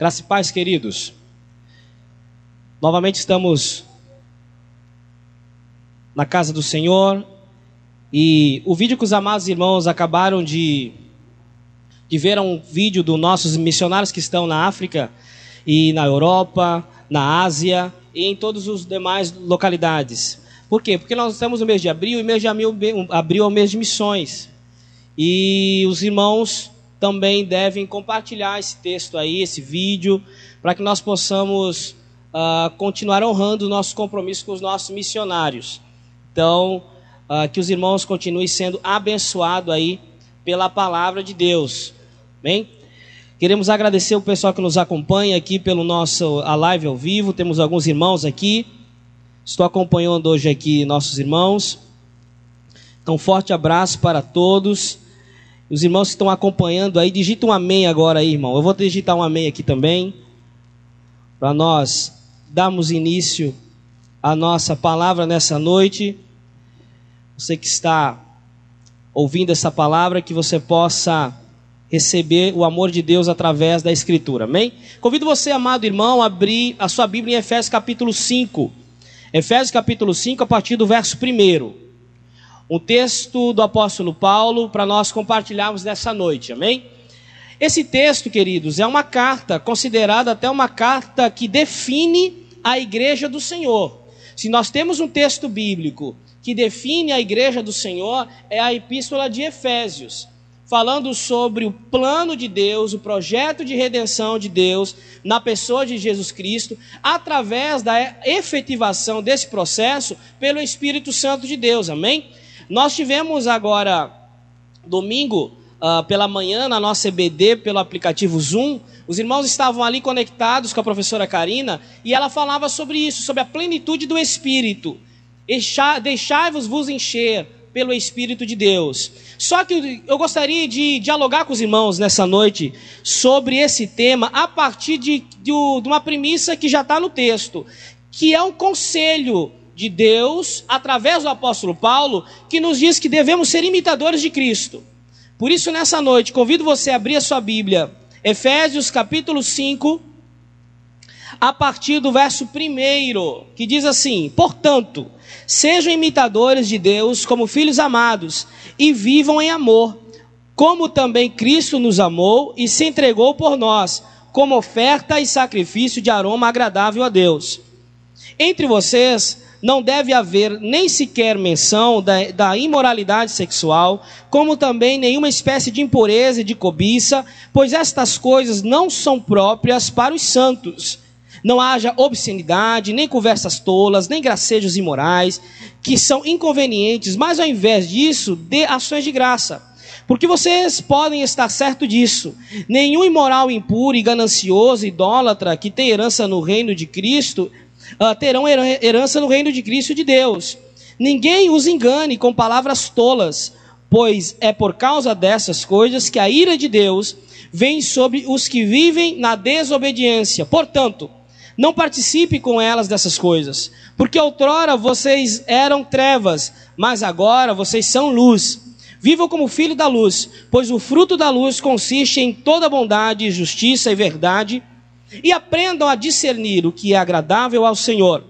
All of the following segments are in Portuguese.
Graça e paz, queridos. Novamente estamos na casa do Senhor. E o vídeo que os amados irmãos acabaram de ver é um vídeo dos nossos missionários que estão na África e na Europa, na Ásia e em todas as demais localidades. Por quê? Porque nós estamos no mês de abril, e mês de abril é o mês de missões. E os irmãos também devem compartilhar esse texto aí, esse vídeo, para que nós possamos continuar honrando o nosso compromisso com os nossos missionários. Então, que os irmãos continuem sendo abençoados aí pela palavra de Deus. Bem, queremos agradecer o pessoal que nos acompanha aqui pelo a live ao vivo. Temos alguns irmãos aqui. Estou acompanhando hoje aqui nossos irmãos. Então, um forte abraço para todos. Os irmãos que estão acompanhando aí, digita um amém agora aí, irmão. Eu vou digitar um amém aqui também, para nós darmos início à nossa palavra nessa noite. Você que está ouvindo essa palavra, que você possa receber o amor de Deus através da Escritura, amém? Convido você, amado irmão, a abrir a sua Bíblia em Efésios capítulo 5. Efésios capítulo 5, a partir do verso 1. Um texto do apóstolo Paulo para nós compartilharmos nessa noite, amém? Esse texto, queridos, é uma carta, considerada até uma carta que define a igreja do Senhor. Se nós temos um texto bíblico que define a igreja do Senhor, é a epístola de Efésios, falando sobre o plano de Deus, o projeto de redenção de Deus na pessoa de Jesus Cristo, através da efetivação desse processo pelo Espírito Santo de Deus, amém? Nós tivemos agora, domingo, pela manhã, na nossa EBD, pelo aplicativo Zoom, os irmãos estavam ali conectados com a professora Karina, e ela falava sobre isso, sobre a plenitude do Espírito. Deixai-vos vos encher pelo Espírito de Deus. Só que eu gostaria de dialogar com os irmãos nessa noite sobre esse tema, a partir de uma premissa que já está no texto, que é um conselho de Deus, através do apóstolo Paulo, que nos diz que devemos ser imitadores de Cristo. Por isso, nessa noite, convido você a abrir a sua Bíblia, Efésios capítulo 5, a partir do verso 1, que diz assim: portanto, sejam imitadores de Deus como filhos amados, e vivam em amor, como também Cristo nos amou e se entregou por nós, como oferta e sacrifício de aroma agradável a Deus. Entre vocês não deve haver nem sequer menção da imoralidade sexual, como também nenhuma espécie de impureza e de cobiça, pois estas coisas não são próprias para os santos. Não haja obscenidade, nem conversas tolas, nem gracejos imorais, que são inconvenientes, mas ao invés disso, dê ações de graça. Porque vocês podem estar certo disso. Nenhum imoral, impuro e ganancioso, idólatra, que tem herança no reino de Cristo... terão herança no reino de Cristo e de Deus. Ninguém os engane com palavras tolas, pois é por causa dessas coisas que a ira de Deus vem sobre os que vivem na desobediência. Portanto, não participe com elas dessas coisas, porque outrora vocês eram trevas, mas agora vocês são luz. Vivam como filho da luz, pois o fruto da luz consiste em toda bondade, justiça e verdade, e aprendam a discernir o que é agradável ao Senhor.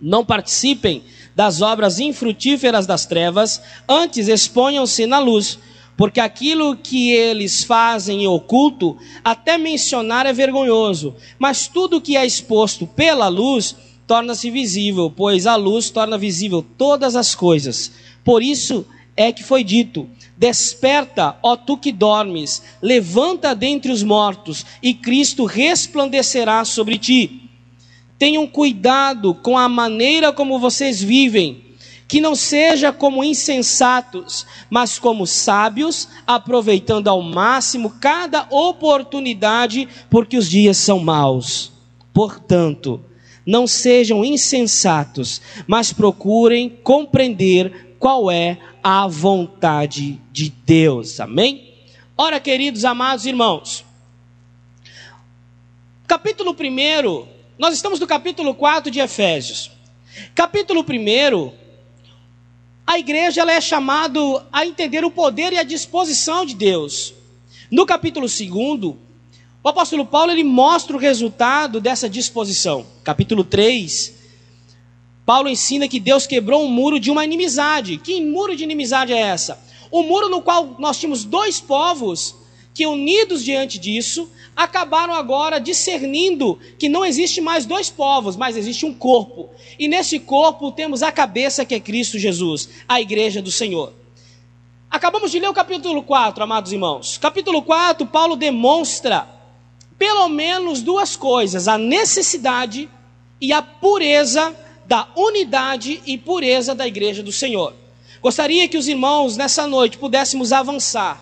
Não participem das obras infrutíferas das trevas, antes exponham-se na luz, porque aquilo que eles fazem em oculto, até mencionar é vergonhoso, mas tudo que é exposto pela luz torna-se visível, pois a luz torna visível todas as coisas. Por isso é que foi dito: desperta, ó tu que dormes, levanta dentre os mortos, e Cristo resplandecerá sobre ti. Tenham cuidado com a maneira como vocês vivem, que não seja como insensatos, mas como sábios, aproveitando ao máximo cada oportunidade, porque os dias são maus. Portanto, não sejam insensatos, mas procurem compreender qual é a vontade de Deus, amém? Ora, queridos, amados irmãos, capítulo 1, nós estamos no capítulo 4 de Efésios. Capítulo 1, a igreja ela é chamada a entender o poder e a disposição de Deus. No capítulo 2, O apóstolo Paulo, ele mostra o resultado dessa disposição. Capítulo 3, Paulo ensina que Deus quebrou um muro de uma inimizade. Que muro de inimizade é essa? O muro no qual nós tínhamos dois povos que, unidos diante disso, acabaram agora discernindo que não existe mais dois povos, mas existe um corpo. E nesse corpo temos a cabeça que é Cristo Jesus, a igreja do Senhor. Acabamos de ler o capítulo 4, amados irmãos. Capítulo 4, Paulo demonstra pelo menos duas coisas: a necessidade e a pureza da unidade e pureza da igreja do Senhor. Gostaria que os irmãos, nessa noite, pudéssemos avançar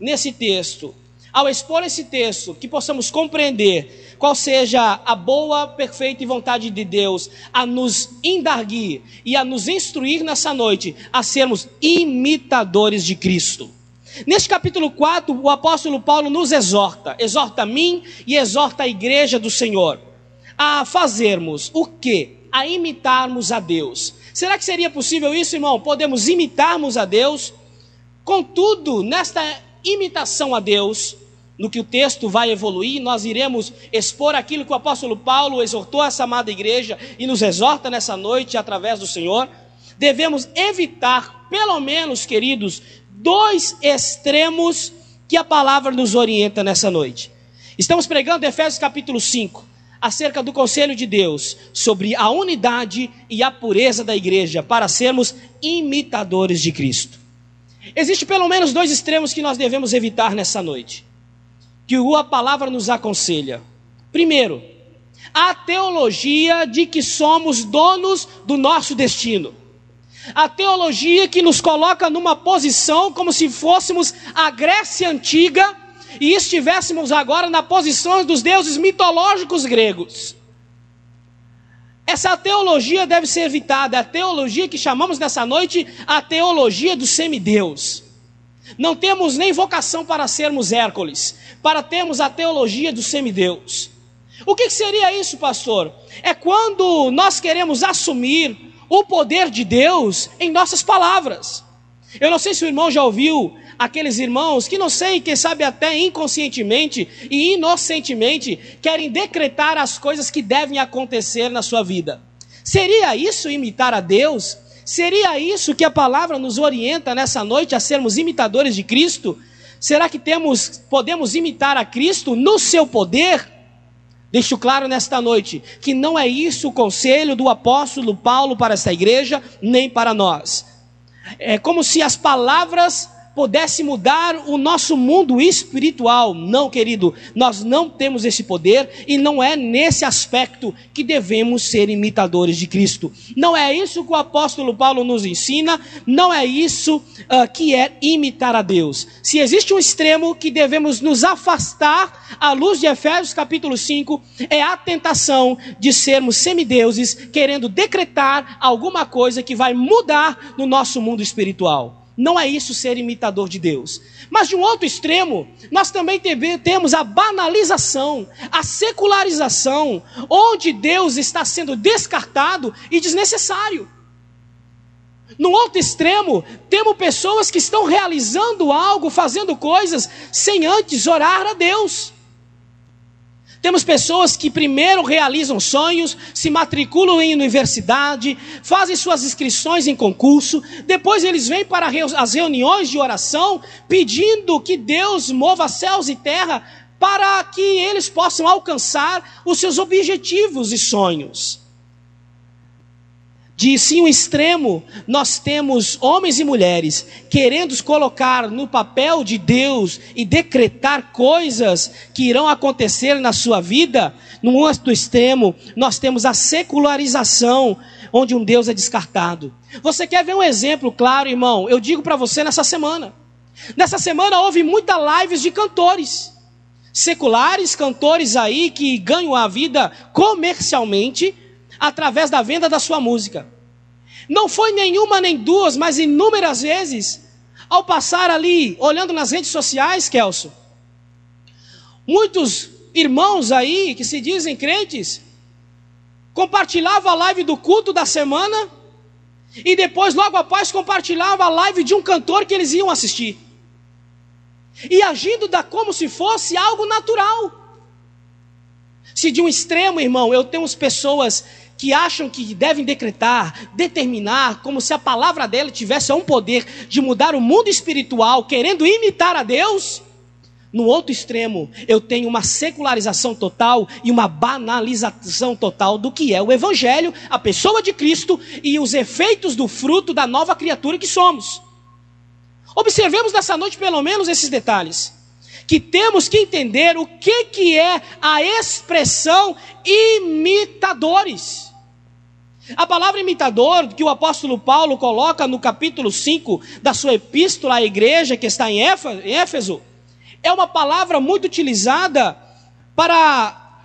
nesse texto. Ao expor esse texto, que possamos compreender qual seja a boa, perfeita e vontade de Deus a nos indarguir e a nos instruir nessa noite a sermos imitadores de Cristo. Neste capítulo 4, o apóstolo Paulo nos exorta, exorta a mim e exorta a igreja do Senhor a fazermos o quê? A imitarmos a Deus. Será que seria possível isso, irmão? Podemos imitarmos a Deus? Contudo, nesta imitação a Deus, no que o texto vai evoluir, nós iremos expor aquilo que o apóstolo Paulo exortou essa amada igreja e nos exorta nessa noite através do Senhor. Devemos evitar, pelo menos, queridos, dois extremos que a palavra nos orienta nessa noite. Estamos pregando Efésios capítulo 5, acerca do conselho de Deus sobre a unidade e a pureza da igreja para sermos imitadores de Cristo. Existe pelo menos dois extremos que nós devemos evitar nessa noite, que a palavra nos aconselha. Primeiro, a teologia de que somos donos do nosso destino. A teologia que nos coloca numa posição como se fôssemos a Grécia Antiga e estivéssemos agora na posição dos deuses mitológicos gregos. Essa teologia deve ser evitada, a teologia que chamamos nessa noite a teologia do semideus. Não temos nem vocação para sermos Hércules, para termos a teologia do semideus. O que seria isso, pastor? É quando nós queremos assumir o poder de Deus em nossas palavras. Eu não sei se o irmão já ouviu aqueles irmãos que não sei, quem sabe até inconscientemente e inocentemente querem decretar as coisas que devem acontecer na sua vida. Seria isso imitar a Deus? Seria isso que a palavra nos orienta nessa noite a sermos imitadores de Cristo? Será que podemos imitar a Cristo no seu poder? Deixo claro nesta noite que não é isso o conselho do apóstolo Paulo para essa igreja, nem para nós. É como se as palavras pudesse mudar o nosso mundo espiritual. Não, querido, nós não temos esse poder e não é nesse aspecto que devemos ser imitadores de Cristo. Não é isso que o apóstolo Paulo nos ensina, não é isso que é imitar a Deus. Se existe um extremo que devemos nos afastar, à luz de Efésios capítulo 5, é a tentação de sermos semideuses, querendo decretar alguma coisa que vai mudar no nosso mundo espiritual. Não é isso ser imitador de Deus. Mas de um outro extremo, nós também temos a banalização, a secularização, onde Deus está sendo descartado e desnecessário. No outro extremo, temos pessoas que estão realizando algo, fazendo coisas, sem antes orar a Deus. Temos pessoas que primeiro realizam sonhos, se matriculam em universidade, fazem suas inscrições em concurso, depois eles vêm para as reuniões de oração, pedindo que Deus mova céus e terra para que eles possam alcançar os seus objetivos e sonhos. De sim um extremo, nós temos homens e mulheres querendo colocar no papel de Deus e decretar coisas que irão acontecer na sua vida. No outro extremo, nós temos a secularização, onde um Deus é descartado. Você quer ver um exemplo claro, irmão? Eu digo para você nessa semana. Nessa semana houve muitas lives de cantores seculares, cantores aí que ganham a vida comercialmente através da venda da sua música. Não foi nenhuma nem duas, mas inúmeras vezes, ao passar ali, olhando nas redes sociais, Kelso, muitos irmãos aí, que se dizem crentes, compartilhavam a live do culto da semana, e depois, logo após, compartilhavam a live de um cantor que eles iam assistir, e agindo como se fosse algo natural. Se de um extremo, irmão, eu tenho as pessoas que acham que devem decretar, determinar, como se a palavra dela tivesse um poder de mudar o mundo espiritual, querendo imitar a Deus. No outro extremo, eu tenho uma secularização total e uma banalização total do que é o Evangelho, a pessoa de Cristo e os efeitos do fruto da nova criatura que somos. Observemos nessa noite pelo menos esses detalhes, que temos que entender o que é a expressão imitadores. A palavra imitador que o apóstolo Paulo coloca no capítulo 5 da sua epístola à igreja que está em Éfeso, é uma palavra muito utilizada para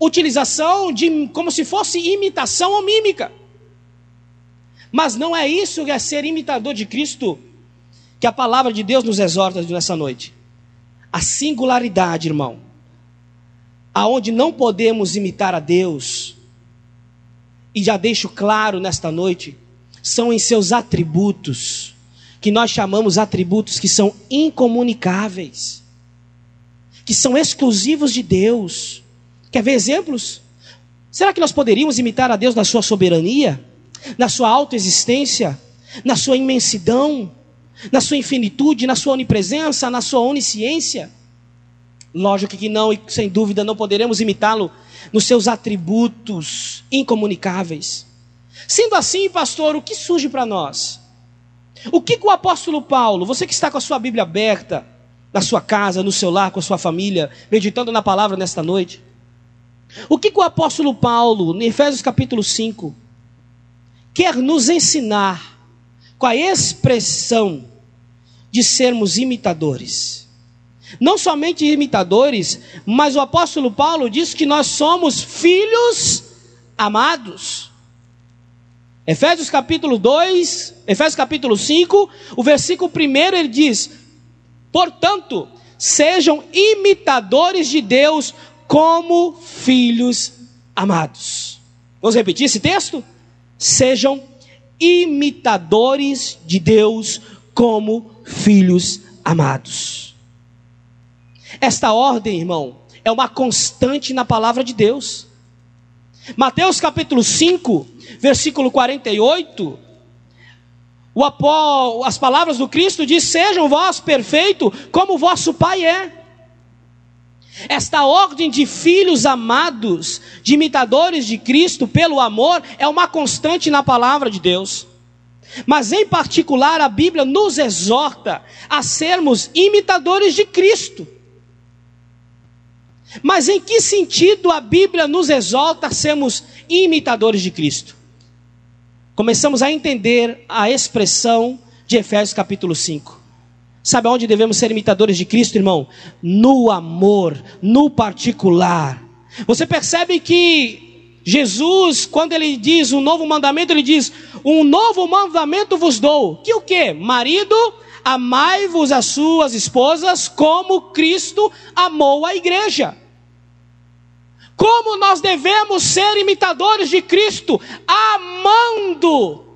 utilização de como se fosse imitação ou mímica. Mas não é isso que é ser imitador de Cristo, que a palavra de Deus nos exorta nessa noite. A singularidade, irmão, aonde não podemos imitar a Deus, e já deixo claro nesta noite, são em seus atributos, que nós chamamos atributos que são incomunicáveis, que são exclusivos de Deus. Quer ver exemplos? Será que nós poderíamos imitar a Deus na sua soberania, na sua autoexistência, na sua imensidão, na sua infinitude, na sua onipresença, na sua onisciência? Lógico que não, e sem dúvida não poderemos imitá-lo nos seus atributos incomunicáveis. Sendo assim, pastor, o que surge para nós? O que o apóstolo Paulo, você que está com a sua Bíblia aberta, na sua casa, no seu lar, com a sua família, meditando na palavra nesta noite, o que o apóstolo Paulo, em Efésios capítulo 5, quer nos ensinar com a expressão de sermos imitadores? Não somente imitadores, mas o apóstolo Paulo diz que nós somos filhos amados. Efésios capítulo 2, Efésios capítulo 5, o versículo 1, ele diz: portanto, sejam imitadores de Deus como filhos amados. Vamos repetir esse texto? Sejam imitadores de Deus como filhos amados. Esta ordem, irmão, é uma constante na palavra de Deus. Mateus capítulo 5, versículo 48, as palavras do Cristo diz: sejam vós perfeitos como vosso Pai é. Esta ordem de filhos amados, de imitadores de Cristo pelo amor, é uma constante na palavra de Deus. Mas em particular a Bíblia nos exorta a sermos imitadores de Cristo. Mas em que sentido a Bíblia nos exorta a sermos imitadores de Cristo? Começamos a entender a expressão de Efésios capítulo 5. Sabe aonde devemos ser imitadores de Cristo, irmão? No amor, no particular. Você percebe que Jesus, quando ele diz um novo mandamento, ele diz: um novo mandamento vos dou. Que o quê? Marido, amai-vos as suas esposas como Cristo amou a igreja. Como nós devemos ser imitadores de Cristo? Amando,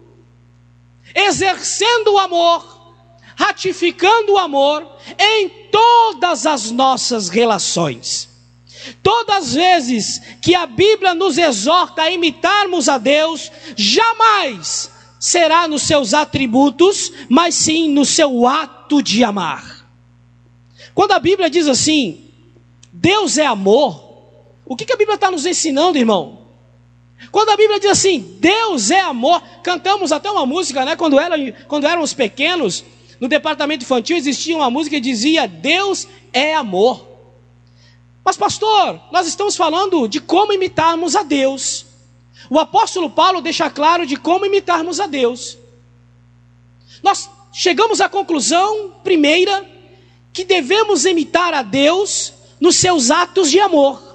exercendo o amor, ratificando o amor em todas as nossas relações. Todas as vezes que a Bíblia nos exorta a imitarmos a Deus, jamais será nos seus atributos, mas sim no seu ato de amar. Quando a Bíblia diz assim, Deus é amor, o que a Bíblia está nos ensinando, irmão? Quando a Bíblia diz assim, Deus é amor, cantamos até uma música, né? Quando éramos pequenos, no departamento infantil existia uma música que dizia: Deus é amor. Mas pastor, nós estamos falando de como imitarmos a Deus. O apóstolo Paulo deixa claro de como imitarmos a Deus. Nós chegamos à conclusão primeira, que devemos imitar a Deus nos seus atos de amor,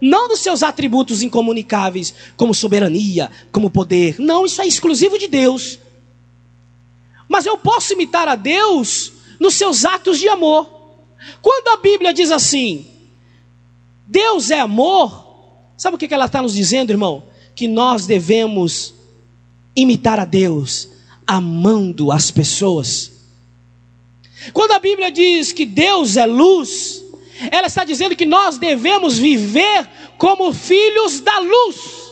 não nos seus atributos incomunicáveis, como soberania, como poder. Não, isso é exclusivo de Deus. Mas eu posso imitar a Deus nos seus atos de amor. Quando a Bíblia diz assim, Deus é amor, sabe o que ela está nos dizendo, irmão? Que nós devemos imitar a Deus amando as pessoas. Quando a Bíblia diz que Deus é luz, Ela está dizendo que nós devemos viver como filhos da luz.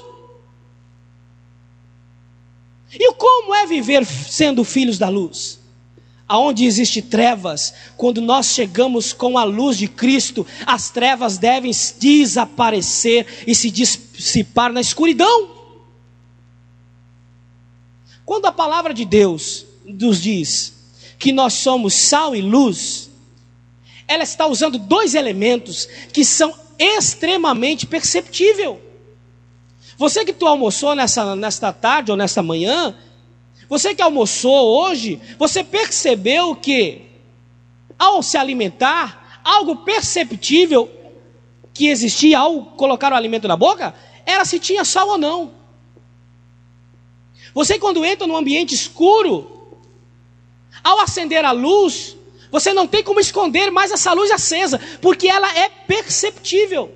E como é viver sendo filhos da luz? Aonde existe trevas, quando nós chegamos com a luz de Cristo, as trevas devem desaparecer e se dissipar na escuridão. Quando a palavra de Deus nos diz que nós somos sal e luz, ela está usando dois elementos que são extremamente perceptíveis. Você que almoçou nesta tarde ou nesta manhã, você que almoçou hoje, você percebeu que, ao se alimentar, algo perceptível que existia ao colocar o alimento na boca, era se tinha sal ou não. Você quando entra num ambiente escuro, ao acender a luz, você não tem como esconder mais essa luz acesa, porque ela é perceptível.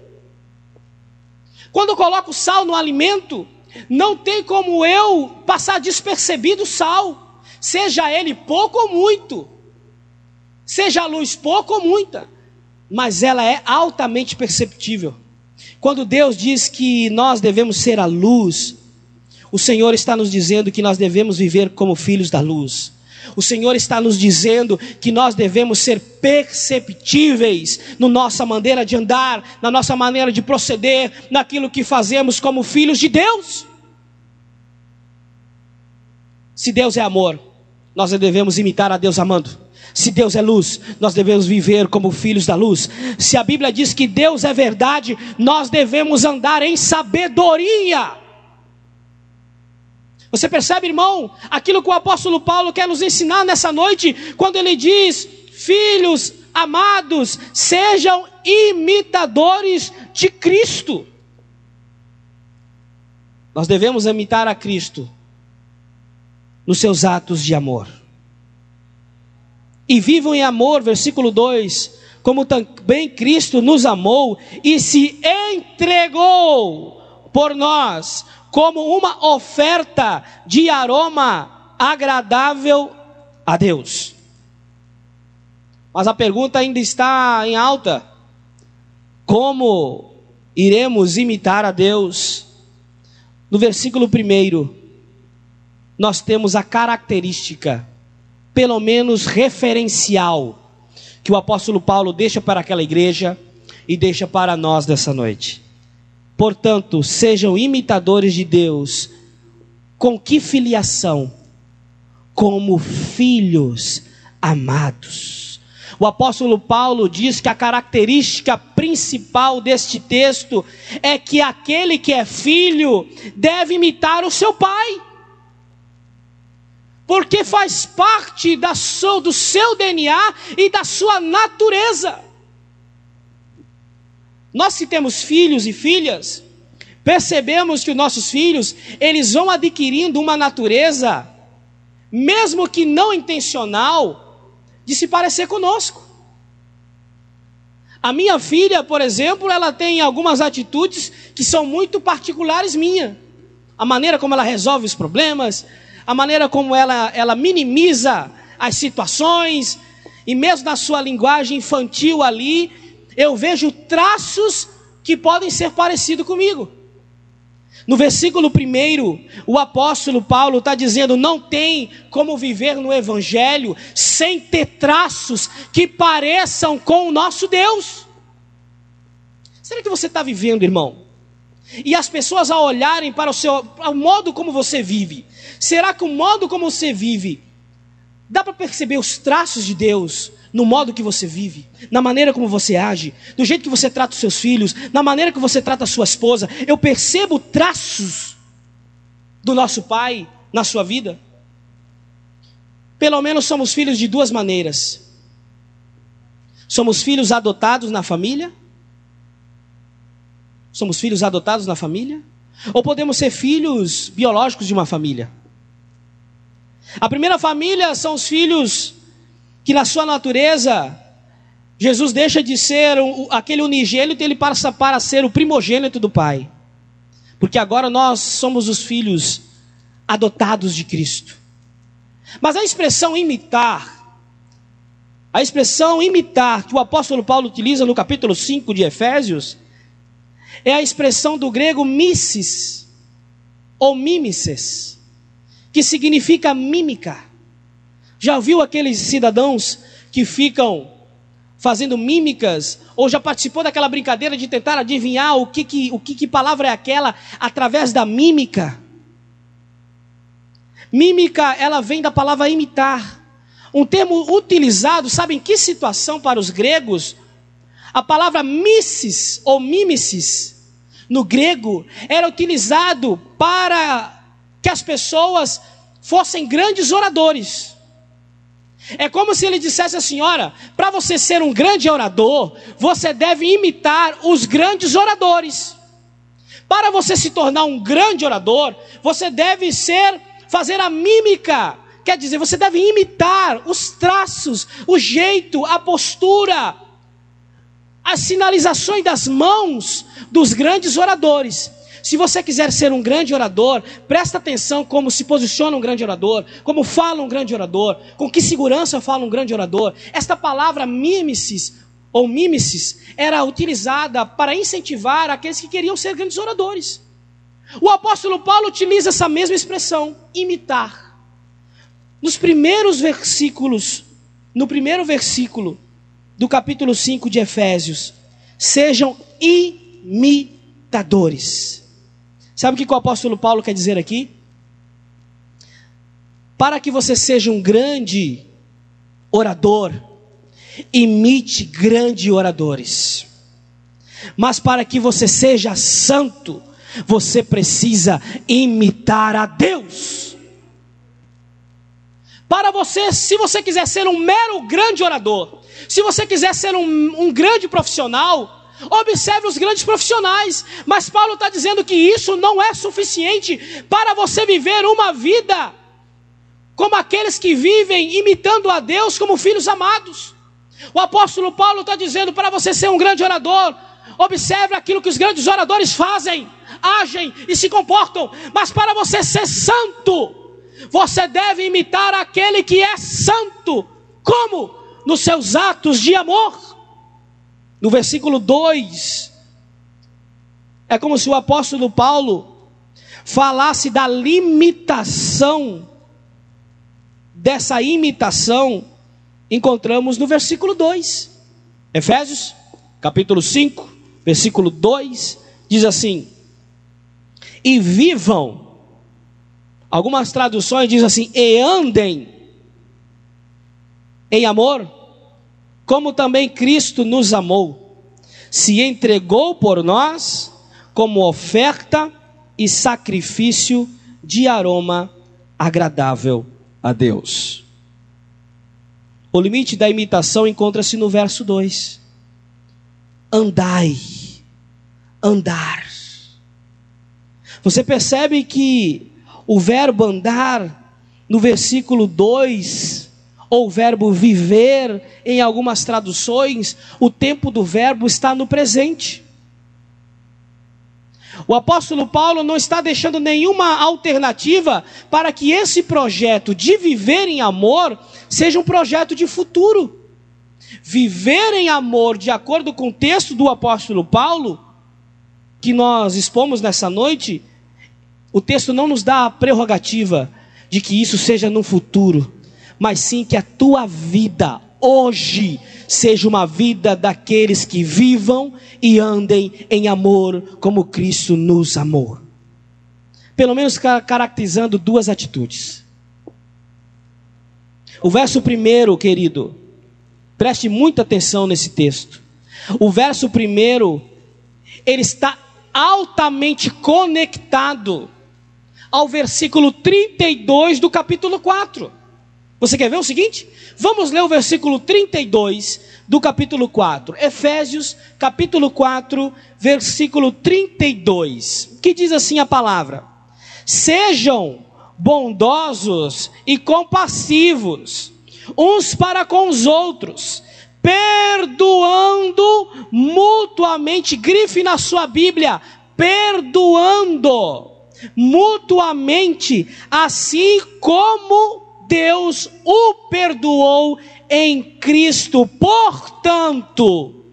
Quando eu coloco sal no alimento, não tem como eu passar despercebido o sal, seja ele pouco ou muito, seja a luz pouco ou muita, mas ela é altamente perceptível. Quando Deus diz que nós devemos ser a luz, o Senhor está nos dizendo que nós devemos viver como filhos da luz. O Senhor está nos dizendo que nós devemos ser perceptíveis na nossa maneira de andar, na nossa maneira de proceder, naquilo que fazemos como filhos de Deus. Se Deus é amor, nós devemos imitar a Deus amando. Se Deus é luz, nós devemos viver como filhos da luz. Se a Bíblia diz que Deus é verdade, nós devemos andar em sabedoria. Você percebe, irmão, aquilo que o apóstolo Paulo quer nos ensinar nessa noite, quando ele diz, filhos amados, sejam imitadores de Cristo. Nós devemos imitar a Cristo nos seus atos de amor. E vivam em amor, versículo 2, como também Cristo nos amou e se entregou por nós, como uma oferta de aroma agradável a Deus. Mas a pergunta ainda está em alta. Como iremos imitar a Deus? No versículo 1, nós temos a característica, pelo menos referencial, que o apóstolo Paulo deixa para aquela igreja e deixa para nós dessa noite. Portanto, sejam imitadores de Deus. Com que filiação? Como filhos amados. O apóstolo Paulo diz que a característica principal deste texto é que aquele que é filho deve imitar o seu pai, porque faz parte do seu DNA e da sua natureza. Nós que temos filhos e filhas, percebemos que os nossos filhos, eles vão adquirindo uma natureza, mesmo que não intencional, de se parecer conosco. A minha filha, por exemplo, ela tem algumas atitudes que são muito particulares minha. A maneira como ela resolve os problemas, a maneira como ela minimiza as situações, e mesmo na sua linguagem infantil ali, eu vejo traços que podem ser parecidos comigo. No versículo 1, o apóstolo Paulo está dizendo, não tem como viver no Evangelho sem ter traços que pareçam com o nosso Deus. Será que você está vivendo, irmão? E as pessoas ao olharem para o modo como você vive, será que o modo como você vive, dá para perceber os traços de Deus no modo que você vive, na maneira como você age, do jeito que você trata os seus filhos, na maneira que você trata a sua esposa? Eu percebo traços do nosso Pai na sua vida. Pelo menos somos filhos de duas maneiras. Somos filhos adotados na família. Ou podemos ser filhos biológicos de uma família. A primeira família são os filhos que na sua natureza, Jesus deixa de ser aquele unigênito, ele passa para ser o primogênito do Pai. Porque agora nós somos os filhos adotados de Cristo. Mas a expressão imitar, A expressão imitar, que o apóstolo Paulo utiliza no capítulo 5 de Efésios, é a expressão do grego missis, ou mimesis, que significa mímica. Já viu aqueles cidadãos que ficam fazendo mímicas, ou já participou daquela brincadeira de tentar adivinhar o que palavra é aquela através da mímica? Mímica, ela vem da palavra imitar. Um termo utilizado, sabe em que situação para os gregos? A palavra missis ou mimesis, no grego, era utilizado para que as pessoas fossem grandes oradores. É como se ele dissesse assim, olha, para você ser um grande orador, você deve imitar os grandes oradores. Para você se tornar um grande orador, você deve fazer a mímica. Quer dizer, você deve imitar os traços, o jeito, a postura, as sinalizações das mãos dos grandes oradores. Se você quiser ser um grande orador, presta atenção como se posiciona um grande orador, como fala um grande orador, com que segurança fala um grande orador. Esta palavra mimesis ou mimesis era utilizada para incentivar aqueles que queriam ser grandes oradores. O apóstolo Paulo utiliza essa mesma expressão, imitar. No primeiro versículo do capítulo 5 de Efésios, sejam imitadores. Sabe o que o apóstolo Paulo quer dizer aqui? Para que você seja um grande orador, imite grandes oradores. Mas para que você seja santo, você precisa imitar a Deus. Para você, se você quiser ser um mero grande orador, se você quiser ser um grande profissional, observe os grandes profissionais, mas Paulo está dizendo que isso não é suficiente para você viver uma vida como aqueles que vivem imitando a Deus como filhos amados. O apóstolo Paulo está dizendo, para você ser um grande orador, observe aquilo que os grandes oradores fazem, agem e se comportam, mas para você ser santo, você deve imitar aquele que é santo, como? Nos seus atos de amor. No versículo 2, é como se o apóstolo Paulo falasse da limitação dessa imitação, encontramos no versículo 2. Efésios, capítulo 5, versículo 2, diz assim: e vivam, algumas traduções dizem assim, e andem em amor, como também Cristo nos amou, se entregou por nós como oferta e sacrifício de aroma agradável a Deus. O limite da imitação encontra-se no verso 2. Andai, andar. Você percebe que o verbo andar no versículo 2... ou o verbo viver, em algumas traduções, o tempo do verbo está no presente. O apóstolo Paulo não está deixando nenhuma alternativa para que esse projeto de viver em amor seja um projeto de futuro. Viver em amor, de acordo com o texto do apóstolo Paulo, que nós expomos nessa noite, o texto não nos dá a prerrogativa de que isso seja no futuro, mas sim que a tua vida hoje seja uma vida daqueles que vivam e andem em amor como Cristo nos amou. Pelo menos caracterizando duas atitudes. O verso primeiro, querido, preste muita atenção nesse texto. O verso primeiro, ele está altamente conectado ao versículo 32 do capítulo 4. Você quer ver o seguinte? Vamos ler o versículo 32 do capítulo 4. Efésios, capítulo 4, versículo 32. Que diz assim a palavra: sejam bondosos e compassivos uns para com os outros, perdoando mutuamente. Grife na sua Bíblia, perdoando mutuamente, assim como Deus o perdoou em Cristo. Portanto,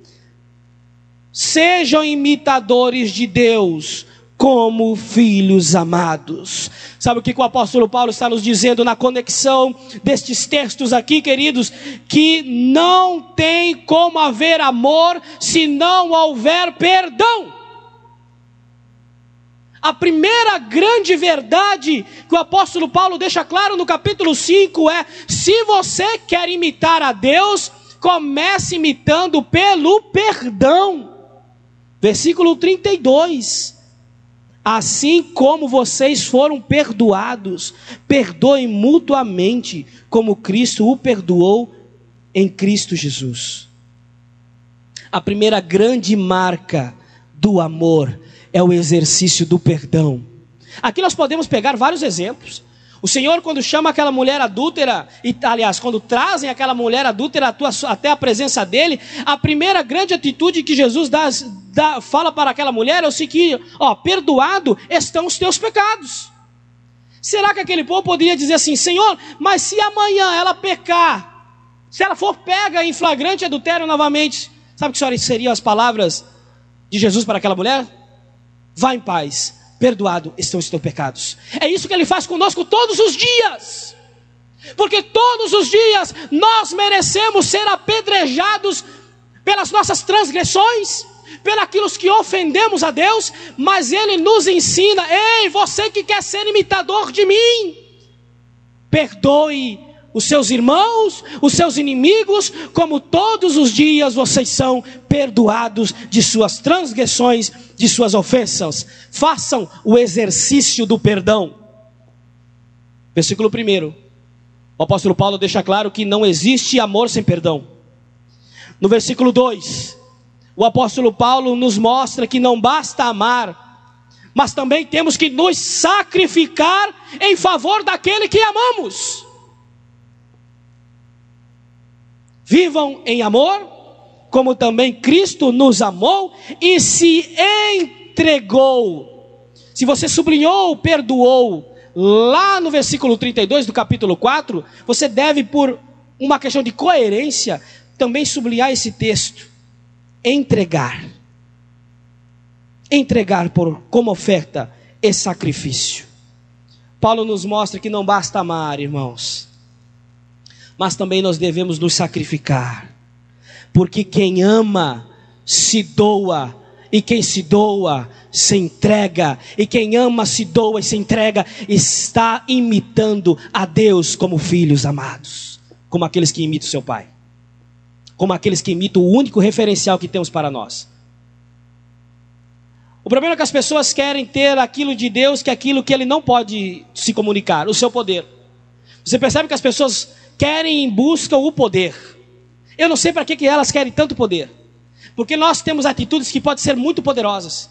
sejam imitadores de Deus como filhos amados. Sabe o que o apóstolo Paulo está nos dizendo na conexão destes textos aqui, queridos? Que não tem como haver amor se não houver perdão. A primeira grande verdade que o apóstolo Paulo deixa claro no capítulo 5 é: se você quer imitar a Deus, comece imitando pelo perdão. Versículo 32. Assim como vocês foram perdoados, perdoem mutuamente, como Cristo o perdoou em Cristo Jesus. A primeira grande marca do amor é o exercício do perdão. Aqui nós podemos pegar vários exemplos. O Senhor, quando chama aquela mulher adúltera, quando trazem aquela mulher adúltera até a presença dele, a primeira grande atitude que Jesus fala para aquela mulher é o seguinte: ó, perdoado estão os teus pecados. Será que aquele povo poderia dizer assim: Senhor, mas se amanhã ela pecar, se ela for pega em flagrante adultério novamente, sabe que seriam as palavras de Jesus para aquela mulher? Vá em paz, perdoado estão os teus pecados. É isso que ele faz conosco todos os dias. Porque todos os dias nós merecemos ser apedrejados pelas nossas transgressões, pelos que ofendemos a Deus, mas Ele nos ensina: ei, você que quer ser imitador de mim, perdoe os seus irmãos, os seus inimigos, como todos os dias vocês são perdoados de suas transgressões, de suas ofensas. Façam o exercício do perdão. Versículo 1, o apóstolo Paulo deixa claro que não existe amor sem perdão. No versículo 2, o apóstolo Paulo nos mostra que não basta amar, mas também temos que nos sacrificar em favor daquele que amamos. Vivam em amor, como também Cristo nos amou e se entregou. Se você sublinhou, perdoou, lá no versículo 32 do capítulo 4, você deve, por uma questão de coerência, também sublinhar esse texto. Entregar. Entregar como oferta e sacrifício. Paulo nos mostra que não basta amar, irmãos, mas também nós devemos nos sacrificar. Porque quem ama se doa, e quem se doa se entrega, e quem ama se doa e se entrega está imitando a Deus como filhos amados, como aqueles que imitam seu Pai, como aqueles que imitam o único referencial que temos para nós. O problema é que as pessoas querem ter aquilo de Deus, que é aquilo que Ele não pode se comunicar, o seu poder. Você percebe que as pessoas querem e buscam o poder. Eu não sei para que elas querem tanto poder, porque nós temos atitudes que podem ser muito poderosas.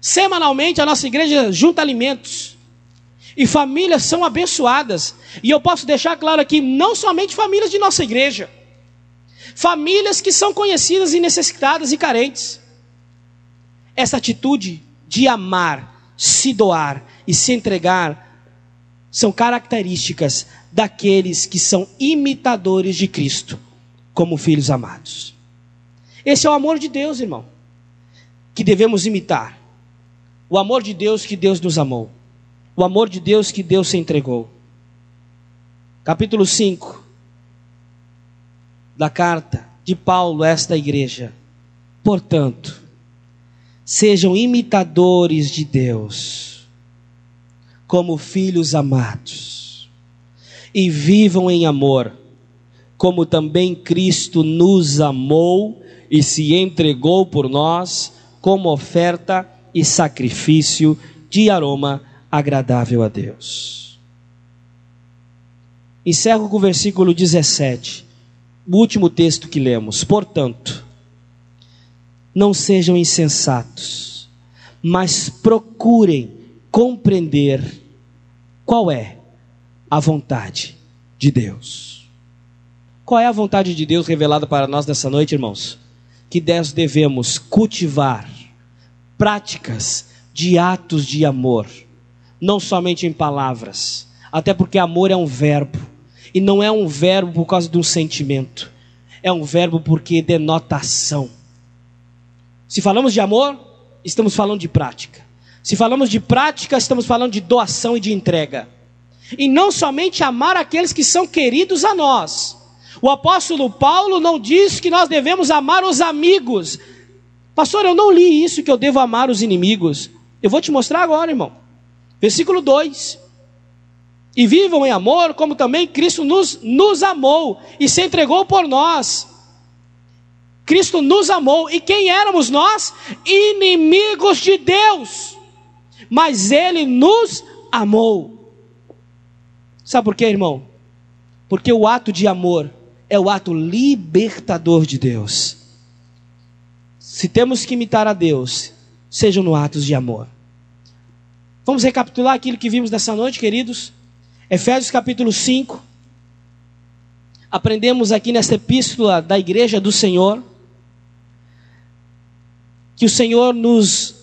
Semanalmente a nossa igreja junta alimentos, e famílias são abençoadas. E eu posso deixar claro aqui, não somente famílias de nossa igreja, famílias que são conhecidas e necessitadas e carentes. Essa atitude de amar, se doar e se entregar são características daqueles que são imitadores de Cristo como filhos amados. Esse é o amor de Deus, irmão, que devemos imitar. O amor de Deus, que Deus nos amou. O amor de Deus, que Deus se entregou. Capítulo 5 da carta de Paulo a esta igreja. Portanto, sejam imitadores de Deus, como filhos amados, e vivam em amor, como também Cristo nos amou e se entregou por nós, como oferta e sacrifício de aroma agradável a Deus. Encerro com o versículo 17. O último texto que lemos: portanto, não sejam insensatos, mas procurem compreender qual é a vontade de Deus. Qual é a vontade de Deus revelada para nós nessa noite, irmãos? Que nós devemos cultivar práticas de atos de amor, não somente em palavras, Até porque amor é um verbo. E não é um verbo por causa de um sentimento. É um verbo porque denota ação. Se falamos de amor, estamos falando de prática. Se falamos de prática, estamos falando de doação e de entrega. E não somente amar aqueles que são queridos a nós. O apóstolo Paulo não diz que nós devemos amar os amigos. Pastor, eu não li isso, que eu devo amar os inimigos. Eu vou te mostrar agora, irmão. Versículo 2. E vivam em amor, como também Cristo nos amou e se entregou por nós. Cristo nos amou. E quem éramos nós? Inimigos de Deus. Mas Ele nos amou. Sabe por quê, irmão? Porque o ato de amor é o ato libertador de Deus. Se temos que imitar a Deus, sejam no atos de amor. Vamos recapitular aquilo que vimos nessa noite, queridos. Efésios capítulo 5. Aprendemos aqui nesta epístola da igreja do Senhor, que o Senhor nos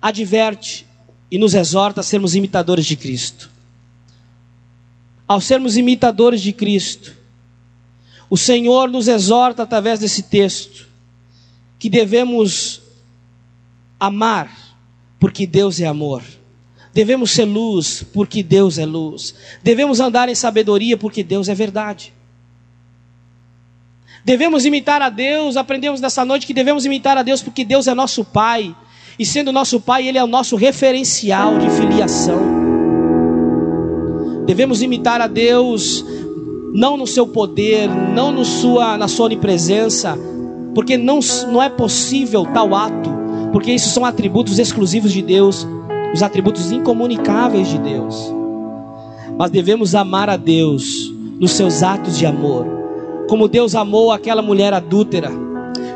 adverte e nos exorta a sermos imitadores de Cristo. Ao sermos imitadores de Cristo, o Senhor nos exorta através desse texto, que devemos amar, porque Deus é amor. Devemos ser luz, porque Deus é luz. Devemos andar em sabedoria, porque Deus é verdade. Devemos imitar a Deus. Aprendemos nessa noite que devemos imitar a Deus, porque Deus é nosso Pai. E sendo nosso Pai, Ele é o nosso referencial de filiação. Devemos imitar a Deus, não no seu poder, não na sua onipresença, porque não é possível tal ato, porque isso são atributos exclusivos de Deus, os atributos incomunicáveis de Deus. Mas devemos amar a Deus nos seus atos de amor, como Deus amou aquela mulher adúltera,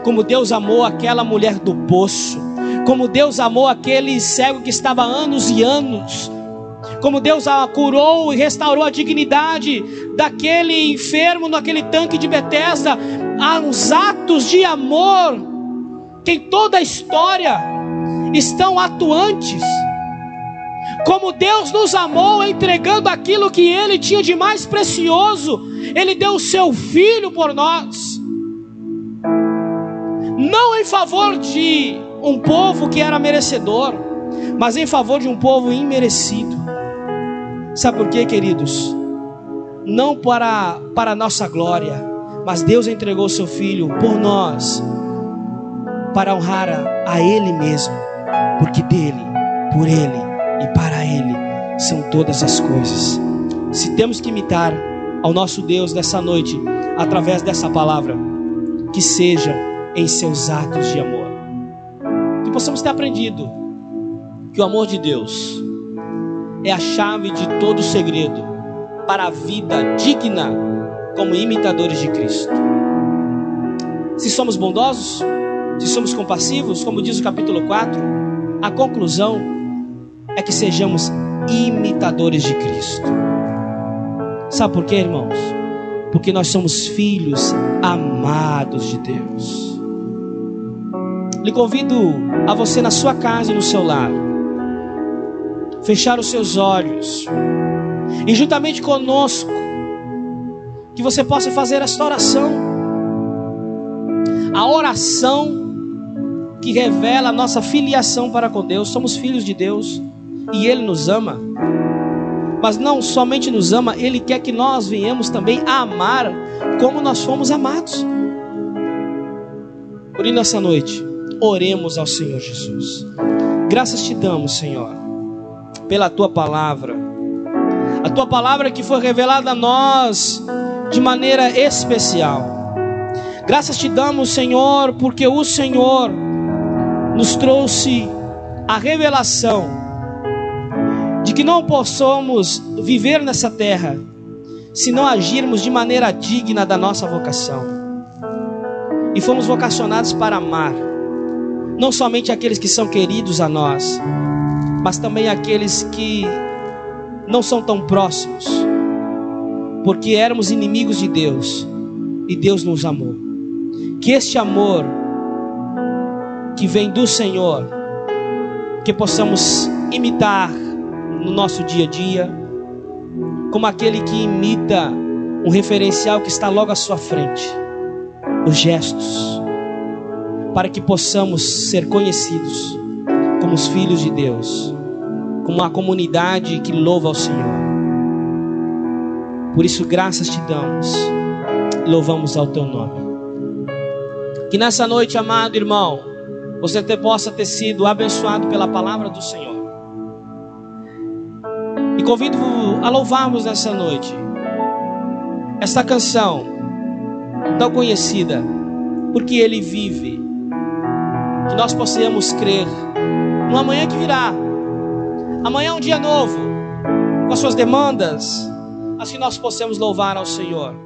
como Deus amou aquela mulher do poço, como Deus amou aquele cego que estava há anos e anos, como Deus a curou e restaurou a dignidade daquele enfermo naquele tanque de Betesda. Há uns atos de amor que em toda a história estão atuantes. Como Deus nos amou entregando aquilo que Ele tinha de mais precioso. Ele deu o seu Filho por nós. Não em favor de um povo que era merecedor, mas em favor de um povo imerecido. Sabe por quê, queridos? Não para a nossa glória, mas Deus entregou o seu Filho por nós, para honrar a Ele mesmo, porque dele, por Ele e para Ele são todas as coisas. Se temos que imitar ao nosso Deus nessa noite, através dessa palavra, que seja em seus atos de amor. Que possamos ter aprendido que o amor de Deus é a chave de todo segredo para a vida digna como imitadores de Cristo. Se somos bondosos, se somos compassivos, como diz o capítulo 4, a conclusão é que sejamos imitadores de Cristo. Sabe por quê, irmãos? Porque nós somos filhos amados de Deus. Lhe convido a você, na sua casa e no seu lar, fechar os seus olhos e juntamente conosco que você possa fazer esta oração. A oração que revela a nossa filiação para com Deus. Somos filhos de Deus e Ele nos ama. Mas não somente nos ama, Ele quer que nós venhamos também a amar como nós fomos amados. Por isso, nessa noite, oremos ao Senhor Jesus. Graças te damos, Senhor, pela Tua Palavra. A Tua Palavra que foi revelada a nós de maneira especial. Graças te damos, Senhor, porque o Senhor nos trouxe a revelação de que não possamos viver nessa terra se não agirmos de maneira digna da nossa vocação. E fomos vocacionados para amar, não somente aqueles que são queridos a nós, mas também aqueles que não são tão próximos, porque éramos inimigos de Deus e Deus nos amou. Que este amor que vem do Senhor, que possamos imitar no nosso dia a dia, como aquele que imita um referencial que está logo à sua frente, nos gestos, para que possamos ser conhecidos como os filhos de Deus, como uma comunidade que louva ao Senhor. Por isso, graças te damos, louvamos ao teu nome. Que nessa noite, amado irmão, você possa ter sido abençoado pela palavra do Senhor. E convido a louvarmos nessa noite esta canção tão conhecida, Porque Ele Vive. Que nós possamos crer no amanhã que virá. Amanhã é um dia novo, com as suas demandas, assim nós possamos louvar ao Senhor.